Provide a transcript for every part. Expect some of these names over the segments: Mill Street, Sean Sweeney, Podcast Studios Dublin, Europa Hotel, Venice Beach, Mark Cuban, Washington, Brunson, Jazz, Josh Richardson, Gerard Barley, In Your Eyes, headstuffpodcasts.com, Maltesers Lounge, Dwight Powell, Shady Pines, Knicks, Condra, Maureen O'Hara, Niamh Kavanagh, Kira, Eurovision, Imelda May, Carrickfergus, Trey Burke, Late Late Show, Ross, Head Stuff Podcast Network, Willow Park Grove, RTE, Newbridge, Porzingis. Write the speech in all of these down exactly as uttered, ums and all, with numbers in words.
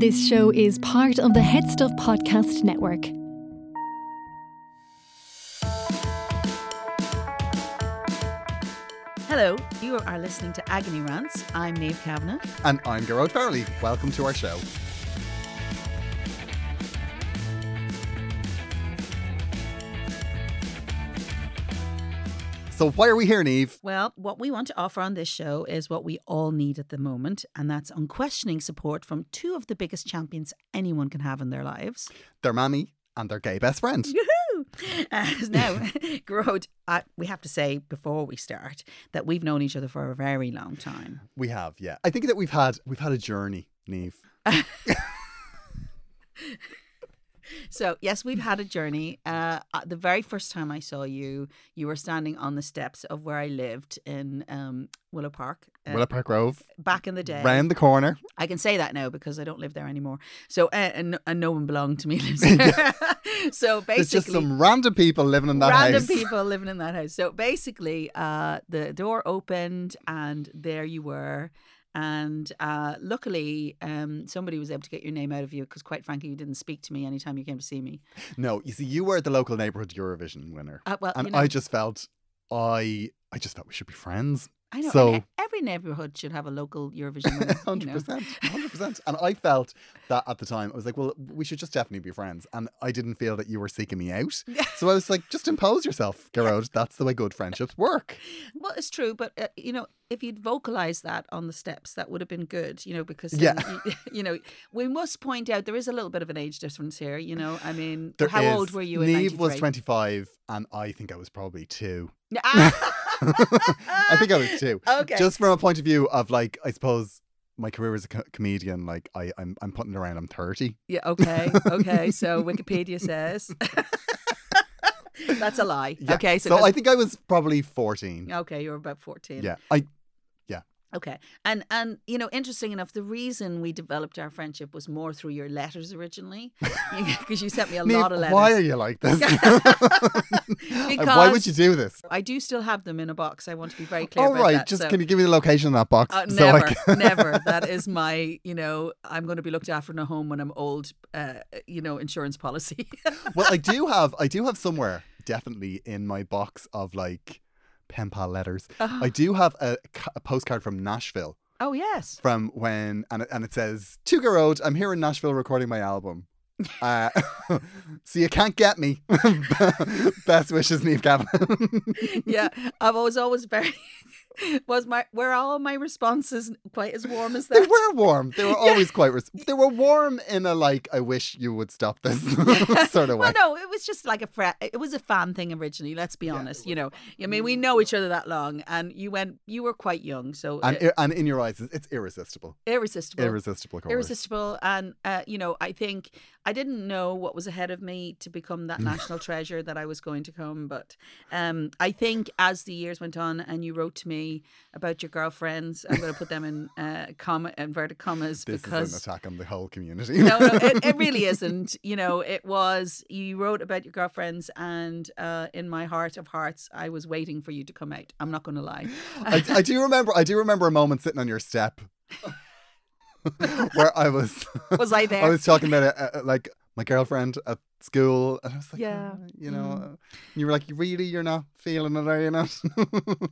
This show is part of the Head Stuff Podcast Network. Hello, you are listening to Agony Rants. I'm Niamh Kavanagh. And I'm Gerard Barley. Welcome to our show. So why are we here, Niamh? Well, what we want to offer on this show is what we all need at the moment, and that's unquestioning support from two of the biggest champions anyone can have in their lives. Their mammy and their gay best friend. Woohoo! Uh, now, Gerard, I, we have to say before we start that we've known each other for a very long time. We have, yeah. I think that we've had we've had a journey, Niamh. So, yes, we've had a journey. Uh, the very first time I saw you, you were standing on the steps of where I lived in um, Willow Park. Uh, Willow Park Grove. Back in the day. Round the corner. I can say that now because I don't live there anymore. So, uh, and, and no one belonged to me lives there. So basically, it's just some random people living in that random house. Random people living in that house. So basically, uh, the door opened and there you were. And uh, luckily, um, somebody was able to get your name out of you because, quite frankly, you didn't speak to me anytime you came to see me. No, you see, you were the local neighbourhood Eurovision winner, uh, well, and you know, I just felt I I just felt we should be friends. I know. So every neighbourhood should have a local Eurovision winner. Hundred percent, hundred percent. And I felt that at the time. I was like, well, we should just definitely be friends. And I didn't feel that you were seeking me out. So I was like, just impose yourself, Gerard. That's the way good friendships work. Well, it's true, but uh, you know. If you'd vocalised that on the steps, that would have been good, you know, because, yeah. you, you know, we must point out there is a little bit of an age difference here, you know. I mean, there how is. Old were you in ninety-three? Niamh was twenty-five and I think I was probably two. I think I was two. Okay. Just from a point of view of, like, I suppose my career as a co- comedian, like, I, I'm, I'm putting around, I'm thirty. Yeah, okay, okay. So Wikipedia says... That's a lie. Yeah. Okay. So, so I think I was probably fourteen. Okay, you were about fourteen. Yeah, I... Okay. And, and you know, interesting enough, the reason we developed our friendship was more through your letters originally, because you sent me a Niamh, lot of letters. Why are you like this? Why would you do this? I do still have them in a box. I want to be very clear All about right, that. All right. Just so. Can you give me the location of that box? Uh, so never, can... never. That is my, you know, I'm going to be looked after in a home when I'm old, uh, you know, insurance policy. Well, I do have, I do have somewhere definitely in my box of, like, pen pal letters. Oh. I do have a, a postcard from Nashville. Oh yes. From when and it, and it says, "To Gerard, I'm here in Nashville recording my album. Uh, so you can't get me. Best wishes, Niamh Kavanagh." Yeah, I was always very. Was my were all my responses quite as warm as that? They were warm. They were always yeah. quite. Res- they were warm in a, like, I wish you would stop this sort of way. Well, no, it was just like a fr- it was a fan thing originally. Let's be yeah, honest. You know, I mean, we know each other that long, and you went, you were quite young, so and, it, and in your eyes, it's irresistible, irresistible, irresistible, course. irresistible. And uh, you know, I think I didn't know what was ahead of me to become that national treasure that I was going to come, but um, I think as the years went on, and you wrote to me about your girlfriends. I'm going to put them in uh, comma, inverted commas. This because is an attack on the whole community. No, no, it, it really isn't. You know, it was, you wrote about your girlfriends and uh, in my heart of hearts, I was waiting for you to come out. I'm not going to lie. I, I do remember, I do remember a moment sitting on your step where I was... Was I there? I was talking about, a, a, like, my girlfriend at school, and I was like, yeah, oh, you know, mm. and you were like, really, you're not feeling it, are you not?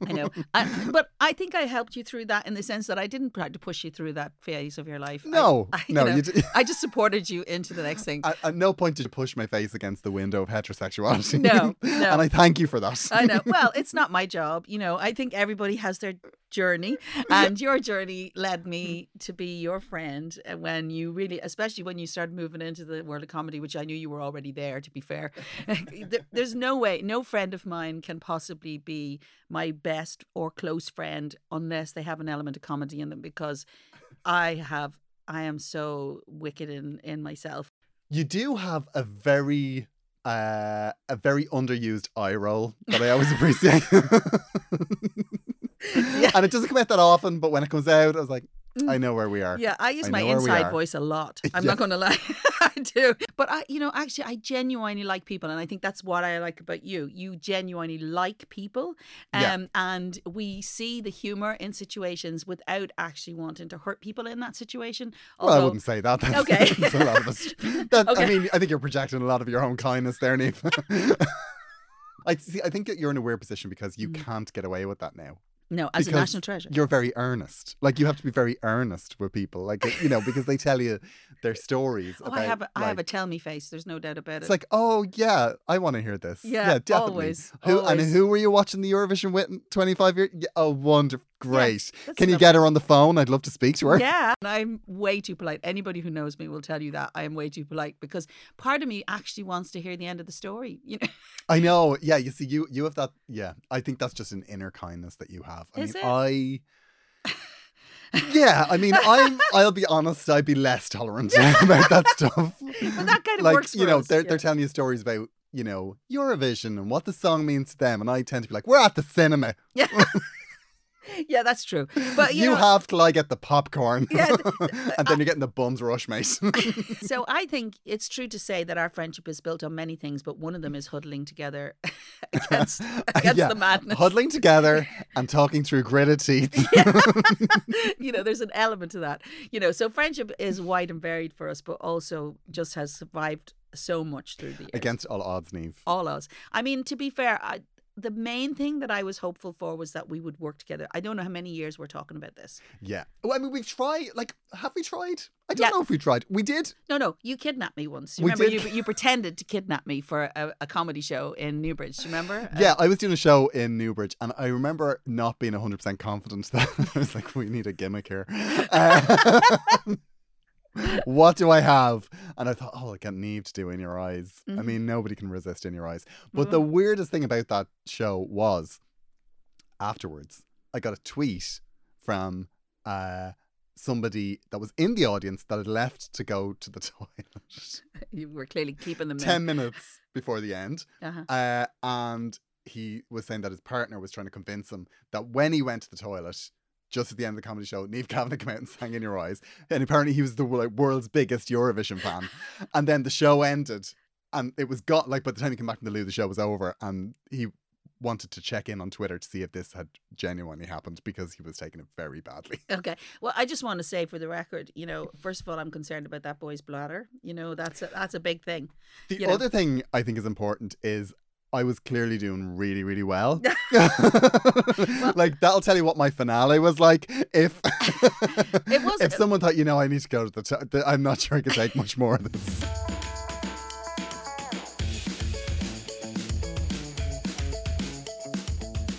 I know, I, but I think I helped you through that in the sense that I didn't try to push you through that phase of your life. No, I, I, no, you know, you d- I just supported you into the next thing. I, at no point did you push my face against the window of heterosexuality. No, no, and I thank you for that. I know. Well, it's not my job, you know. I think everybody has their journey, and your journey led me to be your friend when you really, especially when you started moving into the world of comedy, which I knew you were already there, to be fair. There's no way, no friend of mine can possibly be my best or close friend unless they have an element of comedy in them, because I have, I am so wicked in, in myself. You do have a very... Uh, a very underused eye roll that I always appreciate. Yeah. And it doesn't come out that often, but when it comes out, I was like, I know where we are. Yeah, I use I my inside voice a lot. I'm yeah. not going to lie. I do. But, I, you know, actually, I genuinely like people. And I think that's what I like about you. You genuinely like people. Um, yeah. And we see the humour in situations without actually wanting to hurt people in that situation. Although, well, I wouldn't say that. That's, okay. That's a lot of us. That, okay. I mean, I think you're projecting a lot of your own kindness there, Niamh. I, see, I think that you're in a weird position because you mm. can't get away with that now. No, as because a national treasure. You're very earnest. Like, you have to be very earnest with people. Like, you know, because they tell you their stories. Oh, about, I have a, I like, have a tell me face. There's no doubt about it. It's like, oh, yeah, I want to hear this. Yeah, yeah, definitely. Always, who, always. And who were you watching the Eurovision with twenty-five years? Yeah, oh, wonderful. Great. Yeah, can you lovely. Get her on the phone? I'd love to speak to her. Yeah. And I'm way too polite. Anybody who knows me will tell you that I am way too polite, because part of me actually wants to hear the end of the story. You know. I know. Yeah. You see, you you have that. Yeah. I think that's just an inner kindness that you have. I Is mean, it? I. Yeah. I mean, I'm. I'll be honest. I'd be less tolerant about that stuff. But that kind of like, works. You know, us, they're yeah. they're telling you stories about, you know, Eurovision and what the song means to them, and I tend to be like, we're at the cinema. Yeah. Yeah, that's true. But you, you know, have till I get the popcorn, yeah, th- and then I, you're getting the bums rush, mate. So I think it's true to say that our friendship is built on many things, but one of them is huddling together against, against yeah. the madness. Huddling together and talking through gritted teeth. Yeah. You know, there's an element to that. You know, so friendship is wide and varied for us, but also just has survived so much through the years. Against all odds, Niamh. All odds. I mean, to be fair, I. The main thing that I was hopeful for was that we would work together. I don't know how many years we're talking about this. Yeah. Well, I mean, we've tried, like, have we tried? I don't yeah. know if we tried. We did. No, no. You kidnapped me once. You we remember did. You, you pretended to kidnap me for a, a comedy show in Newbridge. Do you remember? Yeah, uh, I was doing a show in Newbridge and I remember not being one hundred percent confident that I was like, we need a gimmick here. Uh, what do I have? And I thought, oh, I got Niamh to do In Your Eyes. Mm-hmm. I mean, nobody can resist In Your Eyes. But mm-hmm. the weirdest thing about that show was afterwards, I got a tweet from uh, somebody that was in the audience that had left to go to the toilet. You were clearly keeping them ten in. minutes before the end. Uh-huh. Uh, and he was saying that his partner was trying to convince him that when he went to the toilet, just at the end of the comedy show, Niamh Kavanagh came out and sang In Your Eyes. And apparently he was the like, world's biggest Eurovision fan. And then the show ended. And it was got, like, by the time he came back from the loo, the show was over. And he wanted to check in on Twitter to see if this had genuinely happened, because he was taking it very badly. Okay. Well, I just want to say for the record, you know, first of all, I'm concerned about that boy's bladder. You know, that's a, that's a big thing. The other know. thing I think is important is I was clearly doing really, really well. well like, that'll tell you what my finale was like. If it was, if someone thought, you know, I need to go to the... T- I'm not sure I could take much more of this.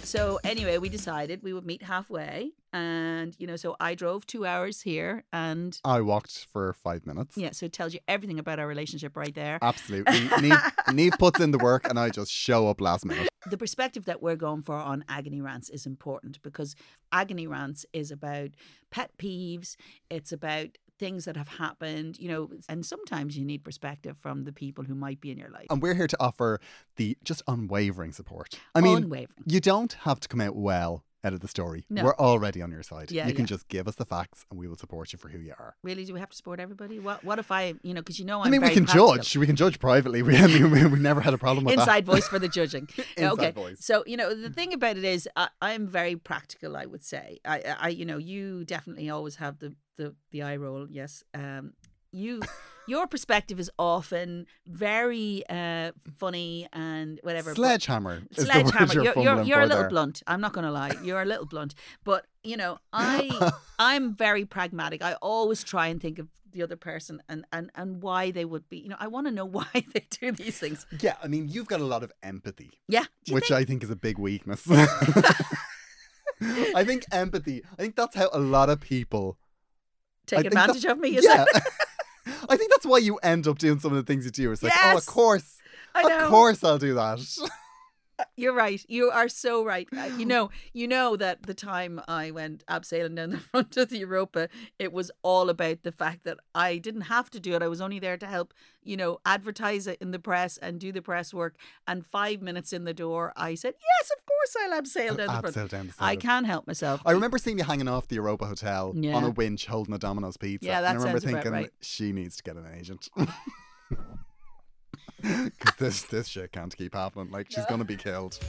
So anyway, we decided we would meet halfway. And, you know, so I drove two hours here and... I walked for five minutes. Yeah, so it tells you everything about our relationship right there. Absolutely. Niamh, Niamh puts in the work and I just show up last minute. The perspective that we're going for on Agony Rants is important, because Agony Rants is about pet peeves. It's about things that have happened, you know, and sometimes you need perspective from the people who might be in your life. And we're here to offer the just unwavering support. I mean, unwavering. You don't have to come out well out of the story. No. We're already on your side. Yeah, you can yeah. just give us the facts and we will support you for who you are. Really? Do we have to support everybody? What What if I, you know, because you know I'm I mean, very we can practical. judge. We can judge privately. We, I mean, we, we never had a problem with Inside that. Inside voice for the judging. Inside okay. voice. So, you know, the thing about it is I, I'm very practical, I would say. I, I, you know, you definitely always have the, the, the eye roll. Yes. Um, you... Your perspective is often very uh, funny and whatever. Sledgehammer. But, is sledgehammer. You're, you're, you're, you're a little there. blunt. I'm not going to lie. You're a little blunt. But, you know, I, I'm very pragmatic. I always try and think of the other person and, and, and why they would be. You know, I want to know why they do these things. Yeah. I mean, you've got a lot of empathy. Yeah. Which think? I think is a big weakness. I think empathy. I think that's how a lot of people take I advantage of me. Is yeah. It? I think that's why you end up doing some of the things you do. It's like, yes! oh, of course. I know. Of course I'll do that. You're right. You are so right. You know, you know that the time I went abseiling down the front of the Europa, it was all about the fact that I didn't have to do it. I was only there to help, you know, advertise it in the press and do the press work. And five minutes in the door, I said, yes, of course I'll abseil down I'll the front. Down the I can't help myself. I remember seeing you hanging off the Europa Hotel yeah. on a winch holding a Domino's pizza. Yeah, that and I remember sounds thinking, about right. She needs to get an agent. Because this, this shit can't keep happening. Like, she's no. going to be killed.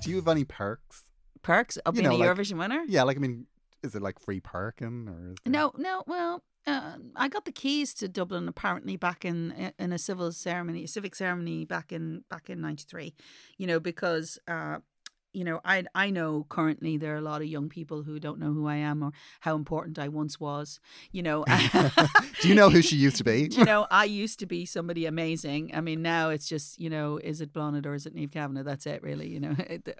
Do you have any perks? Perks of being a Eurovision winner? Yeah, like, I mean, is it like free parking? Or is there... No, no, well, uh, I got the keys to Dublin apparently back in in a civil ceremony, a civic ceremony back in back in ninety-three, you know, because... Uh, You know, I I know currently there are a lot of young people who don't know who I am or how important I once was. You know, do you know who she used to be? You know, I used to be somebody amazing. I mean, now it's just, you know, is it Blonde or is it Niamh Kavanagh? That's it, really. You know,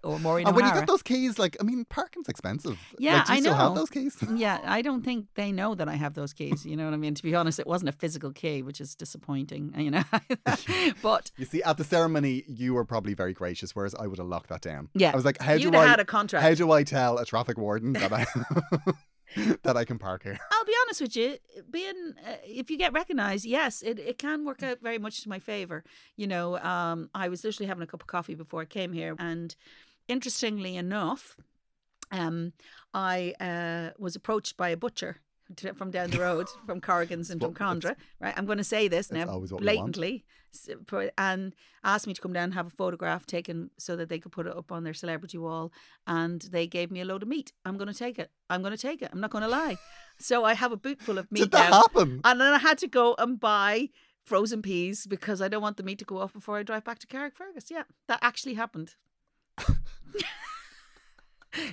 or Maureen O'Hara. And when you got those keys, like, I mean, parking's expensive. Yeah, like, do you I still know. Have those keys? Yeah, I don't think they know that I have those keys. You know what I mean? To be honest, it wasn't a physical key, which is disappointing. You know, but you see, at the ceremony, you were probably very gracious, whereas I would have locked that down. Yeah. I was like, how You'd do I had a contract. How do I tell a traffic warden that I that I can park here? I'll be honest with you, being uh, if you get recognised, yes, it, it can work out very much to my favour. You know, um, I was literally having a cup of coffee before I came here, and interestingly enough, um, I uh, was approached by a butcher from down the road, from Corrigan's and what, from Condra, right? I'm going to say this now blatantly, and asked me to come down and have a photograph taken so that they could put it up on their celebrity wall. And they gave me a load of meat. I'm going to take it. I'm going to take it. I'm not going to lie. So I have a boot full of meat. Did that now, happen? And then I had to go and buy frozen peas because I don't want the meat to go off before I drive back to Carrickfergus. Yeah, that actually happened.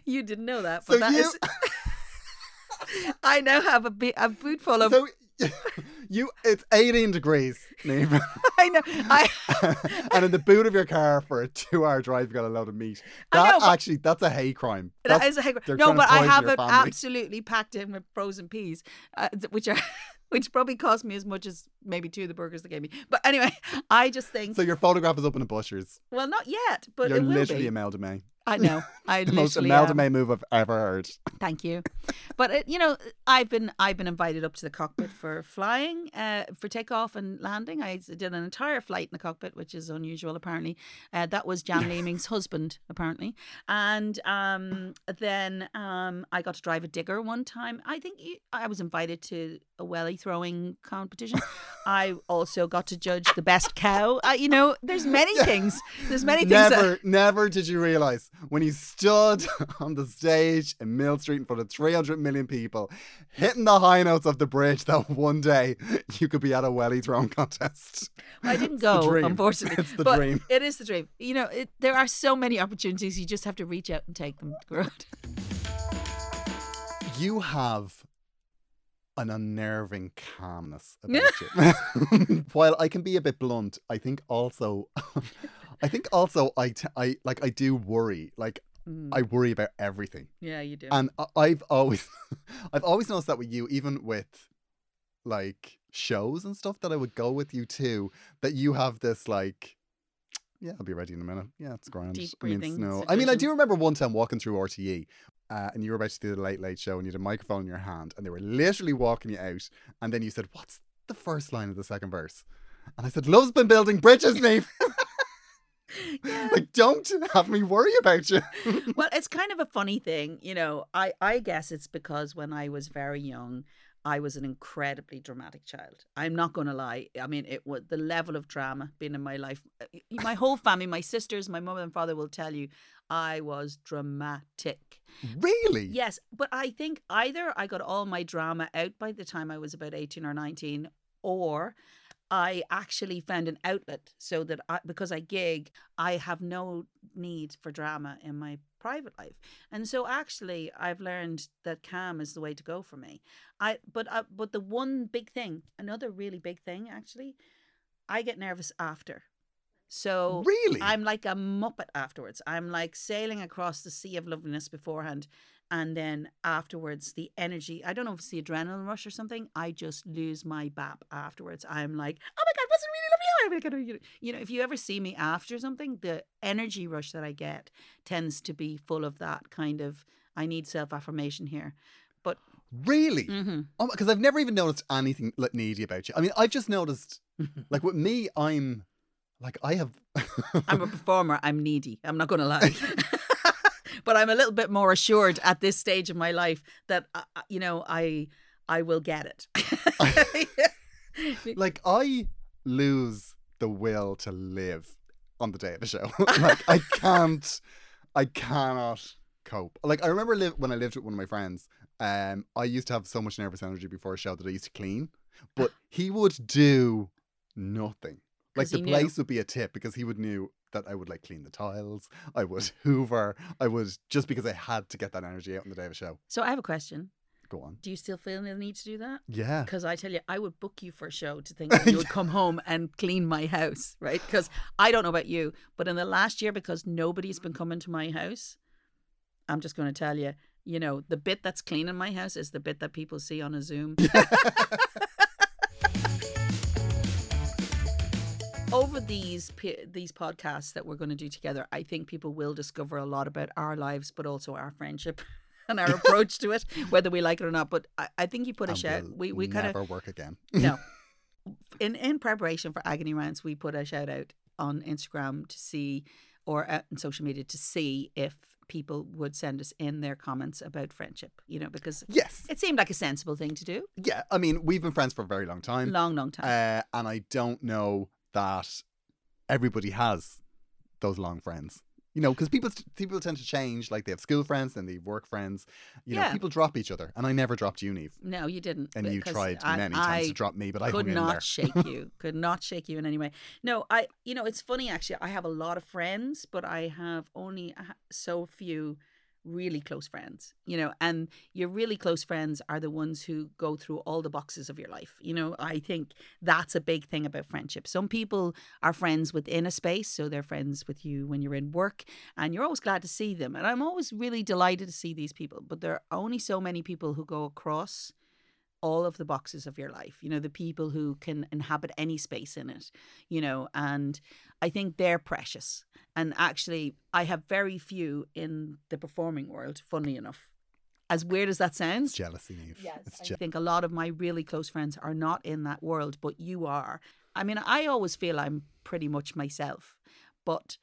You didn't know that, but so that you... is... I now have a, be- a boot full of... So, you, it's eighteen degrees, Niamh. I know. I... and in the boot of your car for a two-hour drive, you've got a load of meat. That know, actually, that's a hate crime. That's, that is a hate crime. No, but I have it family. absolutely packed in with frozen peas, uh, which are... Which probably cost me as much as maybe two of the burgers they gave me. But anyway, I just think... So your photograph is up in a butcher's. Well, not yet, but You're it will be. You're literally Imelda May. I know. I the most Imelda May move I've ever heard. Thank you. But, uh, you know, I've been I've been invited up to the cockpit for flying, uh, for takeoff and landing. I did an entire flight in the cockpit, which is unusual, apparently. Uh, that was Jan Leeming's husband, apparently. And um, then um, I got to drive a digger one time. I think you, I was invited to a welly throwing competition. I also got to judge the best cow. Uh, you know, there's many yeah. things. There's many things. Never, that... never did you realise when you stood on the stage in Mill Street in front of three hundred million people, hitting the high notes of the bridge, that one day you could be at a welly throwing contest. Well, I didn't go, unfortunately. It's the but dream. It is the dream. You know, it, there are so many opportunities. You just have to reach out and take them. You have an unnerving calmness about you. While I can be a bit blunt, I think also, I think also I, t- I like I do worry. Like mm. I worry about everything. Yeah, you do. And I- I've always, I've always noticed that with you, even with like shows and stuff that I would go with you to, that you have this like, yeah, I'll be ready in a minute. Yeah, it's grand. Deep breathing. I mean, no, I mean, I do remember one time walking through R T E. Uh, and you were about to do the Late Late Show and you had a microphone in your hand and they were literally walking you out, and then you said, what's the first line of the second verse? And I said, love's been building bridges, Niamh. Yeah. Like, don't have me worry about you. Well, it's kind of a funny thing, you know. I, I guess it's because when I was very young, I was an incredibly dramatic child. I'm not going to lie. I mean, it was the level of drama being in my life. My whole family, my sisters, my mother and father will tell you, I was dramatic. Really? Yes. But I think either I got all my drama out by the time I was about eighteen or nineteen, or I actually found an outlet so that I, because I gig, I have no need for drama in my private life. And so actually I've learned that calm is the way to go for me. I but uh, but the one big thing, another really big thing actually, I get nervous after. So really? I'm like a muppet afterwards. I'm like sailing across the sea of loveliness beforehand, and then afterwards the energy, I don't know if it's the adrenaline rush or something, I just lose my bap afterwards. I'm like, oh my God, wasn't it really lovely? you know, if you ever see me after something, the energy rush that I get tends to be full of that kind of, I need self-affirmation here. But really? Mm-hmm. Oh, because I've never even noticed anything needy about you. I mean, I've just noticed, like with me, I'm like, I have... I'm a performer. I'm needy. I'm not going to lie. But I'm a little bit more assured at this stage of my life that, uh, you know, I I will get it. Like, I lose the will to live on the day of the show. Like, I can't, I cannot cope. Like, I remember live, when I lived with one of my friends, um, I used to have so much nervous energy before a show that I used to clean. But he would do nothing. Like, the place knew. Would be a tip because he would knew that I would, like, clean the tiles. I would hoover. I would, just because I had to get that energy out on the day of a show. So I have a question. Go on. Do you still feel the need to do that? Yeah. Because I tell you, I would book you for a show to think that you would come home and clean my house, right? Because I don't know about you, but in the last year, because nobody's been coming to my house, I'm just going to tell you, you know, the bit that's cleaning my house is the bit that people see on a Zoom. Over these these podcasts that we're going to do together, I think people will discover a lot about our lives, but also our friendship and our approach to it, whether we like it or not. But I, I think you put and a shout. We'll we we never kind of work again. No. In in preparation for Agony Rants, we put a shout out on Instagram to see, or on social media to see if people would send us in their comments about friendship, you know, because yes, it seemed like a sensible thing to do. Yeah, I mean, we've been friends for a very long time, long, long time, uh, and I don't know that everybody has those long friends, you know, because people people tend to change. Like, they have school friends and they have work friends, you know. Yeah. People drop each other, and I never dropped you, Niamh. No, you didn't. And you tried I, many I times to drop me, but I could not shake you could not shake you in any way. No, I you know, it's funny actually, I have a lot of friends, but I have only so few really close friends, you know. And your really close friends are the ones who go through all the boxes of your life, you know. I think that's a big thing about friendship. Some people are friends within a space, so they're friends with you when you're in work, and you're always glad to see them, and I'm always really delighted to see these people. But there are only so many people who go across all of the boxes of your life, you know, the people who can inhabit any space in it, you know. And I think they're precious. And actually, I have very few in the performing world, funnily enough. As weird as that sounds. It's jealousy, Niamh. Yes, it's I je- think a lot of my really close friends are not in that world, but you are. I mean, I always feel I'm pretty much myself, but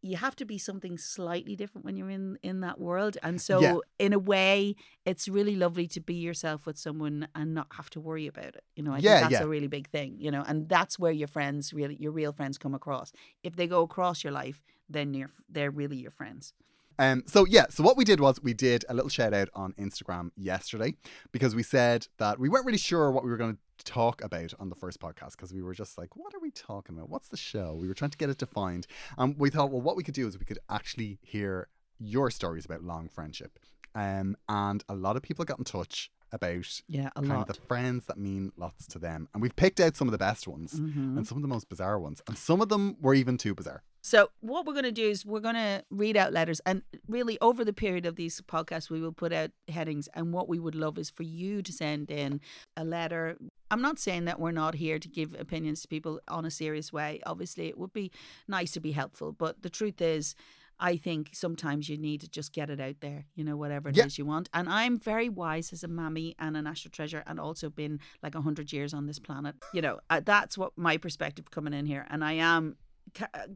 you have to be something slightly different when you're in, in that world. And so yeah. In a way, it's really lovely to be yourself with someone and not have to worry about it. You know, I yeah, think that's yeah. a really big thing, you know, and that's where your friends really, your real friends come across. If they go across your life, then you're, they're really your friends. Um, so yeah, so what we did was we did a little shout out on Instagram yesterday because we said that we weren't really sure what we were going to talk about on the first podcast because we were just like, what are we talking about? What's the show? We were trying to get it defined. And um, we thought, well, what we could do is we could actually hear your stories about long friendship. Um, and a lot of people got in touch about yeah, a kind lot. of the friends that mean lots to them. And we've picked out some of the best ones mm-hmm. and some of the most bizarre ones. And some of them were even too bizarre. So what we're going to do is we're going to read out letters, and really over the period of these podcasts, we will put out headings. And what we would love is for you to send in a letter. I'm not saying that we're not here to give opinions to people on a serious way. Obviously, it would be nice to be helpful. But the truth is, I think sometimes you need to just get it out there, you know, whatever it yeah. is you want. And I'm very wise as a mammy and a national treasure, and also been like one hundred years on this planet. You know, uh, that's what my perspective coming in here. And I am,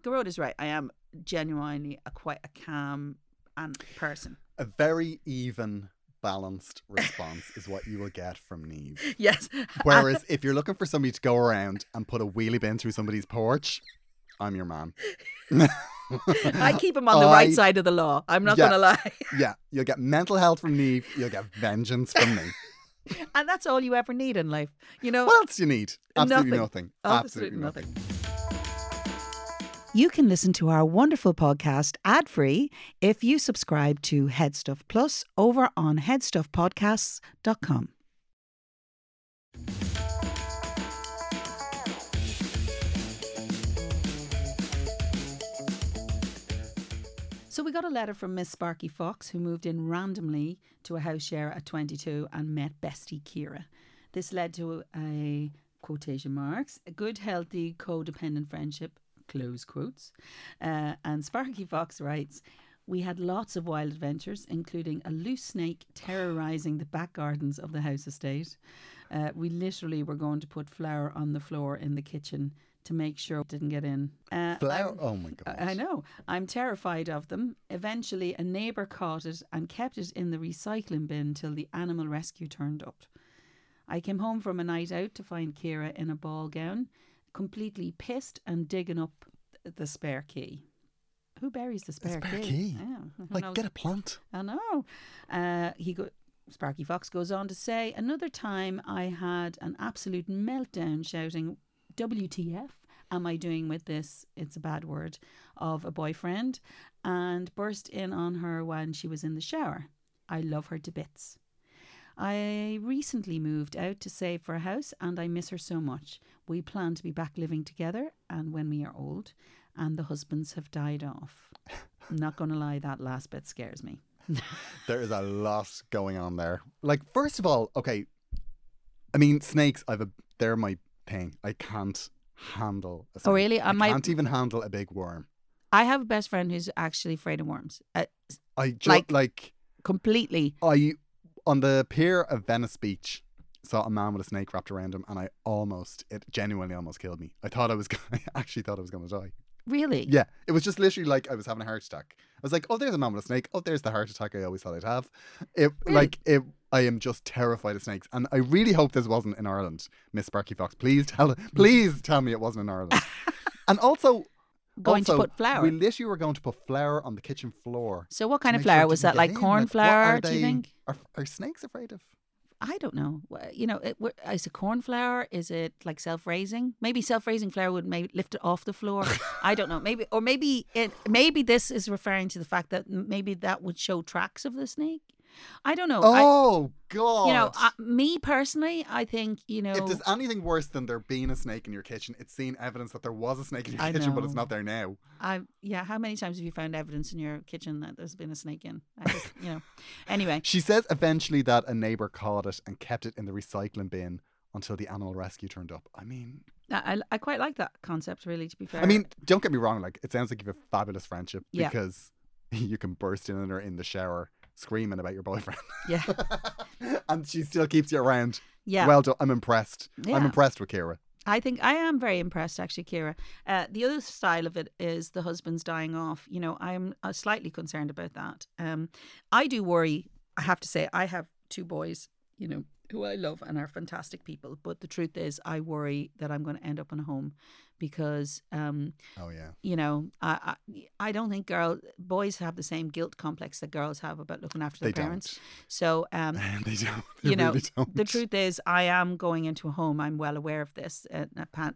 Gerard is right, I am genuinely a quite a calm and person. A very even, balanced response is what you will get from Niamh. Yes. Whereas if you're looking for somebody to go around and put a wheelie bin through somebody's porch, I'm your man. I keep him on the I, right side of the law. I'm not yeah, going to lie. Yeah. You'll get mental health from Niamh. You'll get vengeance from me. And that's all you ever need in life. You know, what else do you need? Absolutely nothing. nothing. Absolutely nothing. nothing. You can listen to our wonderful podcast ad-free if you subscribe to Head Stuff Plus over on head stuff podcasts dot com. So we got a letter from Miss Sparky Fox, who moved in randomly to a house share at twenty-two and met bestie Kira. This led to a quotation marks, a good, healthy, codependent friendship, close quotes. Uh, and Sparky Fox writes, we had lots of wild adventures, including a loose snake terrorising the back gardens of the house estate. Uh, we literally were going to put flour on the floor in the kitchen to make sure it didn't get in. Uh, flour? I'm, oh my God. I know. I'm terrified of them. Eventually, a neighbour caught it and kept it in the recycling bin till the animal rescue turned up. I came home from a night out to find Kira in a ball gown, completely pissed and digging up the spare key. Who buries the spare, the spare key? key? Yeah. Like, knows? Get a plant. I know. Uh, he go- Sparky Fox goes on to say, another time I had an absolute meltdown shouting, W T F, am I doing with this? It's a bad word, of a boyfriend, and burst in on her when she was in the shower. I love her to bits. I recently moved out to save for a house and I miss her so much. We plan to be back living together and when we are old and the husbands have died off. I'm not going to lie, that last bit scares me. There is a lot going on there. Like, first of all, okay, I mean, snakes, I've a, they're my thing. I can't handle a snake. Oh, really? I, I can't even handle a big worm. I have a best friend who's actually afraid of worms. Uh, I just, like, like... Completely. I... On the pier of Venice Beach, saw a man with a snake wrapped around him and I almost, it genuinely almost killed me. I thought I was, I actually thought I was going to die. Really? Yeah. It was just literally like I was having a heart attack. I was like, oh, there's a man with a snake. Oh, there's the heart attack I always thought I'd have. It, really? Like, it, I am just terrified of snakes. And I really hope this wasn't in Ireland, Miss Sparky Fox. Please tell, please tell me it wasn't in Ireland. And also... Going also, to put flour. We literally were going to put flour on the kitchen floor. So what kind of flour? Sure was that like corn flour, like, do you think? Are, are snakes afraid of? I don't know. You know, it, is it corn flour? Is it like self-raising? Maybe self-raising flour would maybe lift it off the floor. I don't know. Maybe, or maybe it, maybe this is referring to the fact that maybe that would show tracks of the snake. I don't know. Oh, I, God. You know, uh, me personally, I think, you know... If there's anything worse than there being a snake in your kitchen, it's seeing evidence that there was a snake in your I kitchen, know. But it's not there now. I Yeah, how many times have you found evidence in your kitchen that there's been a snake in? I just, you know, anyway. She says eventually that a neighbour caught it and kept it in the recycling bin until the animal rescue turned up. I mean... I, I quite like that concept, really, to be fair. I mean, don't get me wrong, like, it sounds like you have a fabulous friendship yeah. because you can burst in on her in the shower screaming about your boyfriend. Yeah. And she still keeps you around. Yeah. Well done. I'm impressed. Yeah. I'm impressed with Kira. I think I am very impressed, actually, Kira. Uh, the other style of it is the husband's dying off. You know, I'm uh, slightly concerned about that. Um, I do worry, I have to say, I have two boys, you know, who I love and are fantastic people. But the truth is, I worry that I'm going to end up in a home because, um, oh yeah, you know, I, I I don't think girl boys have the same guilt complex that girls have about looking after their they parents. Don't. So um, they don't. They you know, really don't. The truth is, I am going into a home. I'm well aware of this, uh,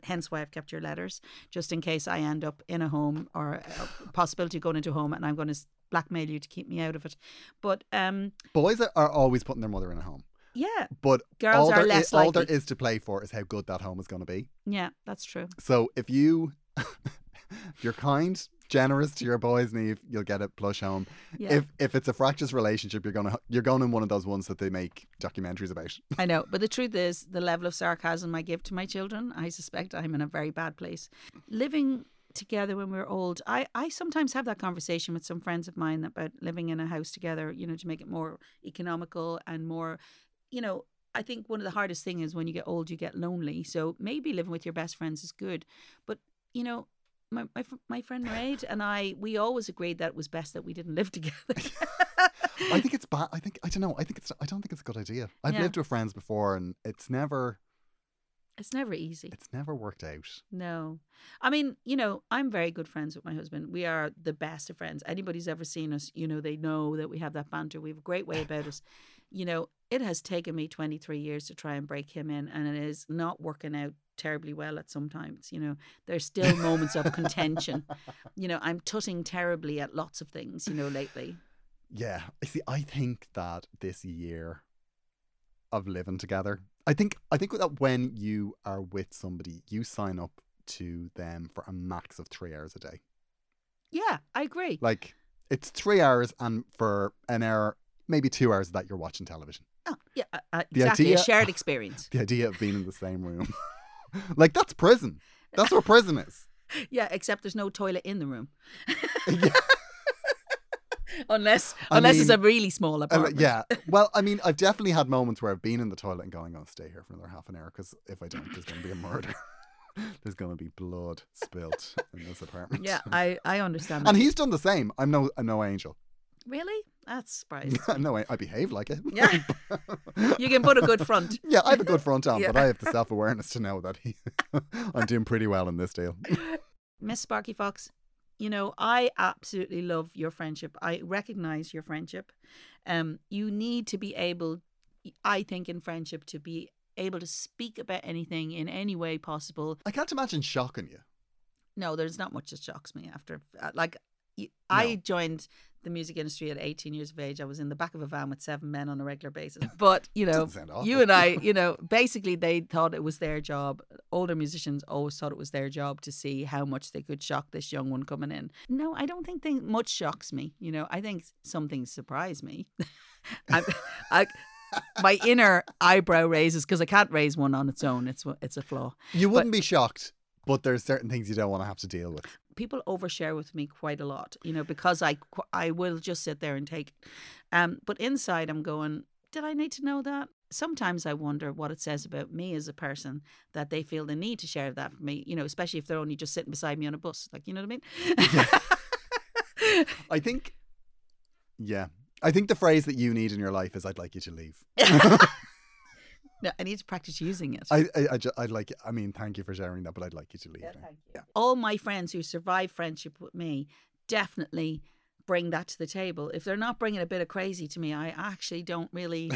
hence why I've kept your letters, just in case I end up in a home or a possibility of going into a home, and I'm going to blackmail you to keep me out of it. But um, boys are always putting their mother in a home. Yeah, but girls all, are there less is, all there is to play for is how good that home is going to be. Yeah, that's true. So if you, if you're kind, generous to your boys, Niamh, you'll get a plush home. Yeah. If if it's a fractious relationship, you're gonna you're going in one of those ones that they make documentaries about. I know, but the truth is, the level of sarcasm I give to my children, I suspect I'm in a very bad place. Living together when we're old, I, I sometimes have that conversation with some friends of mine about living in a house together, you know, to make it more economical and more. You know, I think one of the hardest things is when you get old, you get lonely. So maybe living with your best friends is good. But, you know, my my, my friend Mairead and I, we always agreed that it was best that we didn't live together. I think it's bad. I think, I don't know. I think it's, I don't think it's a good idea. I've yeah. lived with friends before and it's never... It's never easy. It's never worked out. No. I mean, you know, I'm very good friends with my husband. We are the best of friends. Anybody's ever seen us, you know, they know that we have that banter. We have a great way about us. You know, it has taken me twenty-three years to try and break him in, and it is not working out terribly well at some times. You know, there's still moments of contention. You know, I'm tutting terribly at lots of things, you know, lately. Yeah. See, I think that this year of living together, I think I think that when you are with somebody, you sign up to them for a max of three hours a day. Yeah, I agree. Like, it's three hours and for an hour, maybe two hours of that, you're watching television. Oh, yeah, uh, exactly. Idea, a shared experience. The idea of being in the same room. Like, that's prison. That's where prison is. Yeah, except there's no toilet in the room. Yeah. Unless I unless mean, it's a really small apartment. Uh, yeah. Well, I mean, I've definitely had moments where I've been in the toilet and going, I'll stay here for another half an hour, because if I don't, there's going to be a murder. There's going to be blood spilt in this apartment. Yeah, I, I understand that. And he's done the same. I'm no I'm no angel. Really? That's surprising. No, I, I behave like it. Yeah. You can put a good front. Yeah, I have a good front on, yeah. But I have the self-awareness to know that he, I'm doing pretty well in this deal. Miss Sparky Fox, you know, I absolutely love your friendship. I recognise your friendship. Um, you need to be able, I think, in friendship to be able to speak about anything in any way possible. I can't imagine shocking you. No, there's not much that shocks me after. Like, no. I joined the music industry at eighteen years of age. I was in the back of a van with seven men on a regular basis. But, you know, you and I, you know, basically they thought it was their job. Older musicians always thought it was their job to see how much they could shock this young one coming in. No, I don't think they, much shocks me. You know, I think some things surprise me. I, I, my inner eyebrow raises because I can't raise one on its own. It's it's a flaw. You wouldn't but, be shocked, but there's certain things you don't want to have to deal with. People overshare with me quite a lot, you know, because I, I will just sit there and take it. Um, but inside I'm going, did I need to know that? Sometimes I wonder what it says about me as a person that they feel the need to share that with me, you know, especially if they're only just sitting beside me on a bus. Like, you know what I mean? Yeah. I think, yeah. I think the phrase that you need in your life is I'd like you to leave. No, I need to practice using it. I, I, I just, I'd like, I mean, thank you for sharing that, but I'd like you to leave. Yeah, thank you. Yeah. All my friends who survive friendship with me definitely bring that to the table. If they're not bringing a bit of crazy to me, I actually don't really,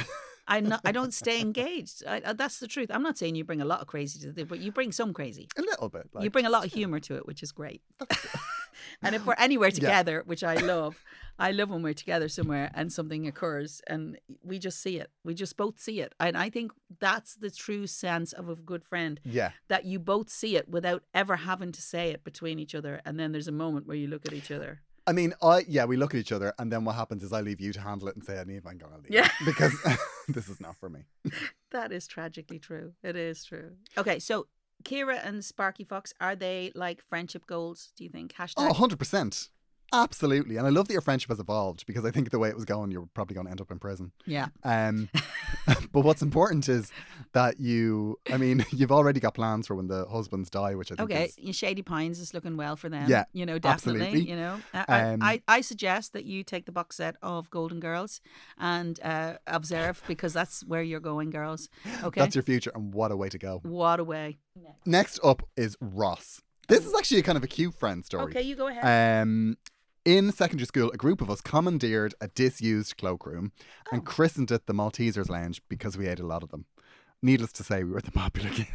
I'm not, I don't stay engaged. I, that's the truth. I'm not saying you bring a lot of crazy to the, but you bring some crazy. A little bit. Like, you bring a lot of humour to it, which is great. And if we're anywhere together, yeah. Which I love, I love when we're together somewhere and something occurs and we just see it. We just both see it. And I think that's the true sense of a good friend. Yeah. That you both see it without ever having to say it between each other. And then there's a moment where you look at each other. I mean, I yeah, we look at each other and then what happens is I leave you to handle it and say, I need my girl. Yeah. Because this is not for me. That is tragically true. It is true. Okay, so Kira and Sparky Fox, are they like friendship goals, do you think? Hashtag? Oh, one hundred percent. Absolutely. And I love that your friendship has evolved because I think the way it was going, you're probably going to end up in prison. Yeah. Um, but what's important is that you, I mean, you've already got plans for when the husbands die, which I think okay. is... Okay, Shady Pines is looking well for them. Yeah, you know, definitely. Absolutely. You know, I, um, I, I suggest that you take the box set of Golden Girls and uh, observe because that's where you're going, girls. Okay. That's your future and what a way to go. What a way. Next, Next up is Ross. This is actually a kind of a cute friend story. Okay, you go ahead. Um... In secondary school, a group of us commandeered a disused cloakroom and oh. christened it the Maltesers Lounge because we ate a lot of them. Needless to say, we were the popular kids.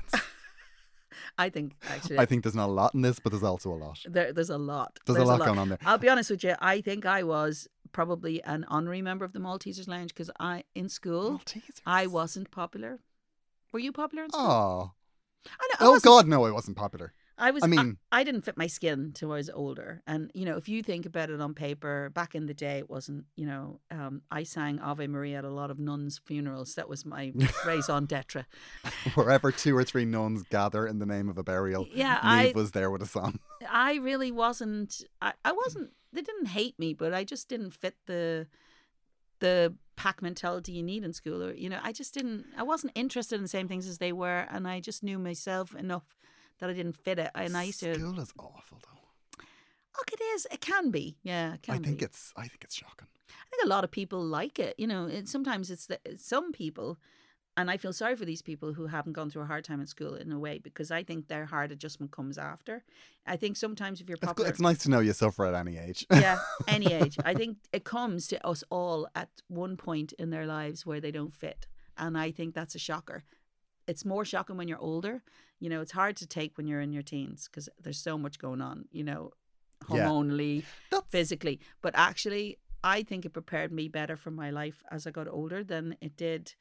I think, actually. I think there's not a lot in this, but there's also a lot. There, there's a lot. There's, there's a lot, lot going on there. I'll be honest with you. I think I was probably an honorary member of the Maltesers Lounge because I, in school, Maltesers. I wasn't popular. Were you popular in school? Oh. I know, I oh, God, no, I wasn't popular. I was. I mean, I, I didn't fit my skin till I was older, and you know, if you think about it on paper, back in the day, it wasn't. You know, um, I sang Ave Maria at a lot of nuns' funerals. That was my raison d'être. Wherever two or three nuns gather in the name of a burial, yeah, Niamh I was there with a song. I really wasn't. I, I wasn't. They didn't hate me, but I just didn't fit the. the pack mentality you need in school, or you know, I just didn't I wasn't interested in the same things as they were, and I just knew myself enough that I didn't fit it. And I used to school is awful though. Look, it is. It can be. Yeah, it can be. I think it's I think it's shocking. I think a lot of people like it. You know, it, sometimes it's the, some people, and I feel sorry for these people who haven't gone through a hard time in school in a way, because I think their hard adjustment comes after. I think sometimes if you're popular... It's, it's nice to know you suffer at any age. Yeah, any age. I think it comes to us all at one point in their lives where they don't fit. And I think that's a shocker. It's more shocking when you're older. You know, it's hard to take when you're in your teens because there's so much going on, you know, hormonally, yeah. physically. But actually, I think it prepared me better for my life as I got older than it did...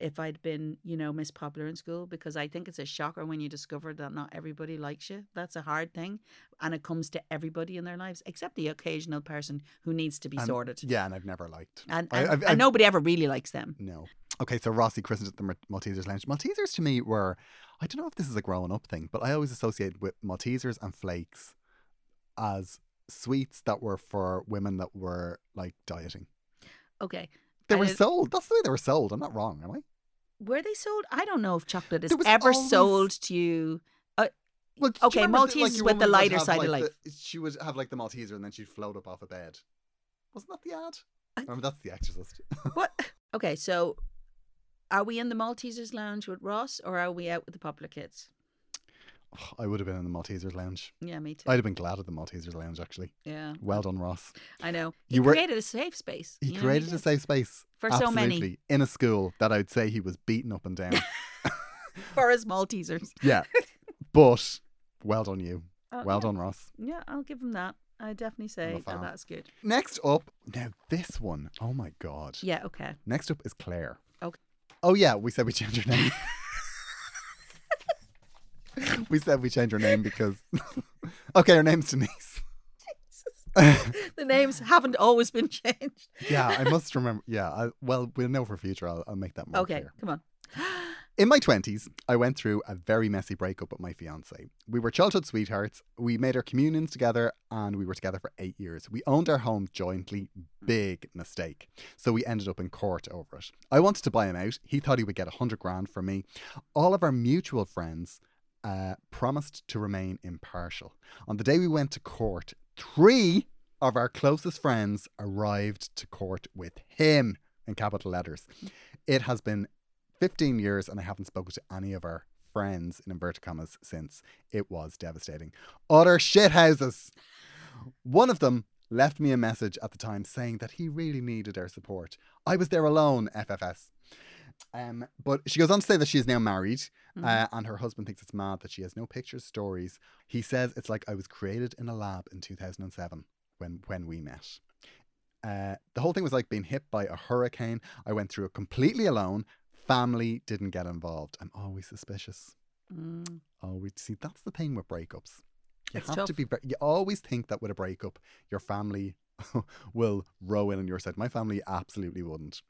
if I'd been, you know, Miss Popular in school, because I think it's a shocker when you discover that not everybody likes you. That's a hard thing. And it comes to everybody in their lives, except the occasional person who needs to be and, sorted. Yeah, and I've never liked. And, and, I, I've, and I've, nobody ever really likes them. No. Okay, so Rossi christened the Maltesers Lounge. Maltesers to me were, I don't know if this is a growing up thing, but I always associated with Maltesers and flakes as sweets that were for women that were like dieting. Okay. They I were did... sold. That's the way they were sold. I'm not wrong, am I? Were they sold? I don't know if chocolate is ever always... sold to you. Uh, well, okay, Maltesers like, with the lighter side like, of life. The, she would have like the Malteser and then she'd float up off a bed. Wasn't that the ad? I... I mean, that's The Exorcist. What? Okay, so are we in the Maltesers Lounge with Ross or are we out with the popular kids? Oh, I would have been in the Maltesers Lounge. Yeah, me too. I'd have been glad at the Maltesers Lounge, actually. Yeah. Well done, Ross. I know. He you created were... a safe space. He you created know, he a safe space. For Absolutely. so many. In a school that I'd say he was beaten up and down. For his Maltesers. Yeah. But well done you. Uh, well yeah. done, Ross. Yeah, I'll give him that. I definitely say that that's good. Next up, now this one. Oh my God. Yeah, okay. Next up is Claire. Okay. Oh yeah, we said we changed her name. we said we changed her name because... okay, her name's Denise. Jesus. The names haven't always been changed. yeah, I must remember. Yeah, I, well, we'll know for future. I'll, I'll make that more okay, clear. Okay, come on. In my twenties, I went through a very messy breakup with my fiancé. We were childhood sweethearts. We made our communions together and we were together for eight years. We owned our home jointly. Big mistake. So we ended up in court over it. I wanted to buy him out. He thought he would get a hundred grand from me. All of our mutual friends uh, promised to remain impartial. On the day we went to court, three of our closest friends arrived to court with him in capital letters. It has been fifteen years and I haven't spoken to any of our friends in inverted commas since. It was devastating. Utter shithouses. One of them left me a message at the time saying that he really needed our support. I was there alone, F F S. Um, but she goes on to say that she is now married mm-hmm. uh, and her husband thinks it's mad that she has no pictures, stories. He says it's like I was created in a lab in two thousand seven when, when we met. Uh, the whole thing was like being hit by a hurricane. I went through it completely alone. Family didn't get involved. I'm always suspicious. Mm. Always. See, that's the thing with breakups. You it's have tough. to be. You always think that with a breakup, your family will row in on your side. My family absolutely wouldn't.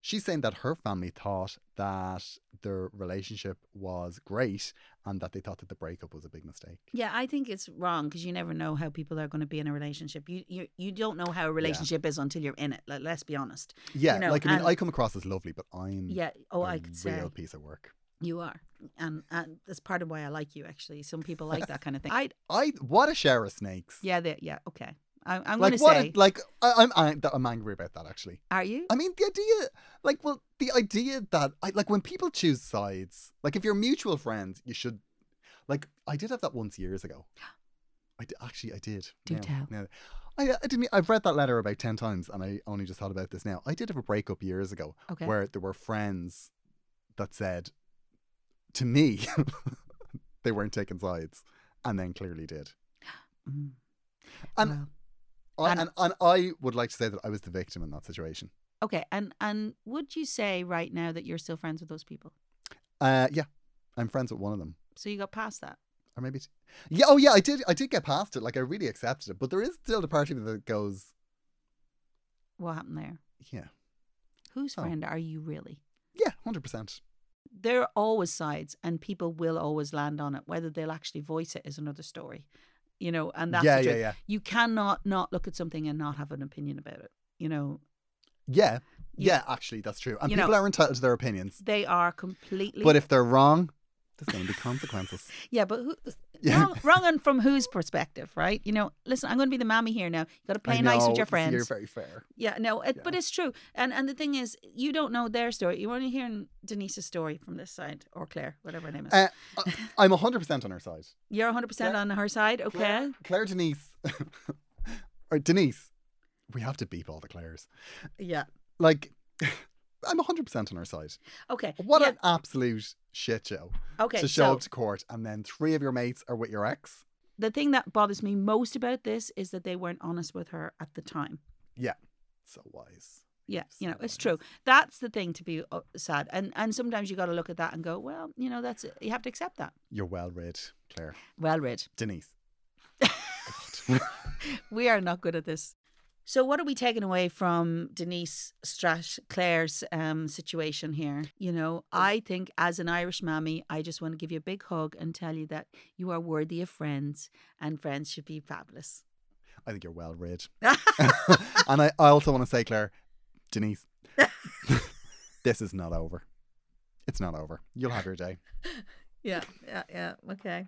She's saying that her family thought that their relationship was great and that they thought that the breakup was a big mistake. Yeah, I think it's wrong because you never know how people are going to be in a relationship. You you, you don't know how a relationship yeah. is until you're in it. Like, let's be honest. Yeah, you know, like I mean, I come across as lovely, but I'm yeah, oh, a I could real say piece of work. You are, and and that's part of why I like you. Actually, some people like that kind of thing. I I what a share of snakes. Yeah, they, yeah, okay. I'm, I'm like, going to say... A, like, I, I'm, I'm angry about that, actually. Are you? I mean, the idea... Like, well, the idea that... I, like, when people choose sides... Like, if you're mutual friends, you should... Like, I did have that once years ago. I did, actually, I did. Do now, tell. Now, I, I didn't, I've read that letter about ten times and I only just thought about this now. I did have a breakup years ago okay. where there were friends that said to me they weren't taking sides and then clearly did. Mm. And... Wow. I, and, and I would like to say that I was the victim in that situation. Okay. And and would you say right now that you're still friends with those people? Uh, yeah. I'm friends with one of them. So you got past that? Or maybe... T- yeah. Oh, yeah. I did I did get past it. Like, I really accepted it. But there is still the part of me that goes... What happened there? Yeah. Whose oh. friend are you really? Yeah, one hundred percent. There are always sides and people will always land on it. Whether they'll actually voice it is another story. You know, and that's yeah, yeah, yeah. You cannot not look at something and not have an opinion about it, you know. Yeah, you, yeah, actually, that's true. And people know, are entitled to their opinions. They are completely... But if they're wrong, there's going to be consequences. yeah, but who, yeah. Wrong, wrong and from whose perspective, right? You know, listen, I'm going to be the mammy here now. You've got to play know, nice with your friends. You're very fair. Yeah, no, it, yeah. but it's true. And and the thing is, you don't know their story. You're only hearing Denise's story from this side, or Claire, whatever her name is. Uh, I'm one hundred percent on her side. You're one hundred percent Claire, on her side? Okay. Claire, Claire Denise. or Denise. We have to beep all the Claires. Yeah. Like... I'm one hundred percent on her side. Okay. What yeah. an absolute shit show. Okay. To show so, up to court and then three of your mates are with your ex. The thing that bothers me most about this is that they weren't honest with her at the time. Yeah. So wise. Yeah. So you know, wise. It's true. That's the thing to be sad. And and sometimes you got to look at that and go, well, you know, that's it. You have to accept that. You're well read, Claire. Well read. Denise. We are not good at this. So what are we taking away from Denise Strathclair's um, situation here? You know, I think as an Irish mammy, I just want to give you a big hug and tell you that you are worthy of friends, and friends should be fabulous. I think you're well read. And I, I also want to say, Claire, Denise, this is not over. It's not over. You'll have your day. Yeah, yeah, yeah. Okay.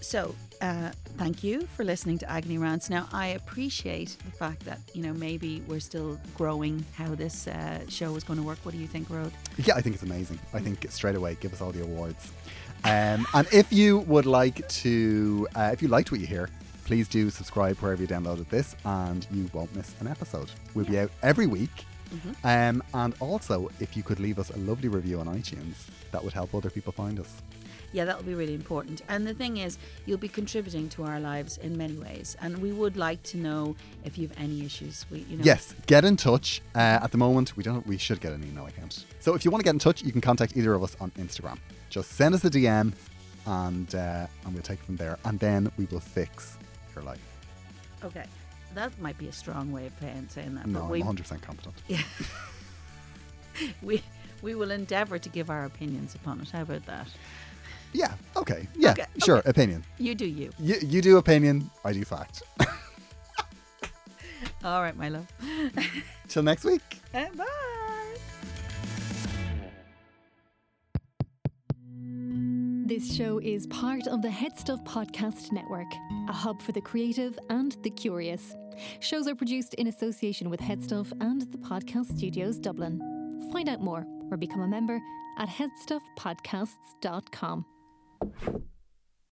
So, uh, thank you for listening to Agony Rants. Now, I appreciate the fact that, you know, maybe we're still growing how this uh, show is going to work. What do you think, Rod? Yeah, I think it's amazing. I think straight away, give us all the awards. Um, and if you would like to, uh, if you liked what you hear, please do subscribe wherever you downloaded this, and you won't miss an episode. We'll yeah. be out every week. Mm-hmm. Um, and also, if you could leave us a lovely review on iTunes, that would help other people find us. Yeah, that would be really important. And the thing is, you'll be contributing to our lives in many ways. And we would like to know if you have any issues. We, you know. Yes, get in touch. Uh, at the moment, we don't. We should get an email account. So if you want to get in touch, you can contact either of us on Instagram. Just send us a D M, and uh, and we'll take it from there. And then we will fix your life. Okay, that might be a strong way of playing, saying that. No, but I'm one hundred percent competent. Yeah. we we will endeavour to give our opinions upon it. How about that? Yeah, okay, yeah, okay, sure, okay. Opinion. You do you. You you do opinion, I do fact. All right, my love. Till next week. And bye. This show is part of the Head Stuff Podcast Network, a hub for the creative and the curious. Shows are produced in association with Head Stuff and the Podcast Studios Dublin. Find out more or become a member at headstuff podcasts dot com.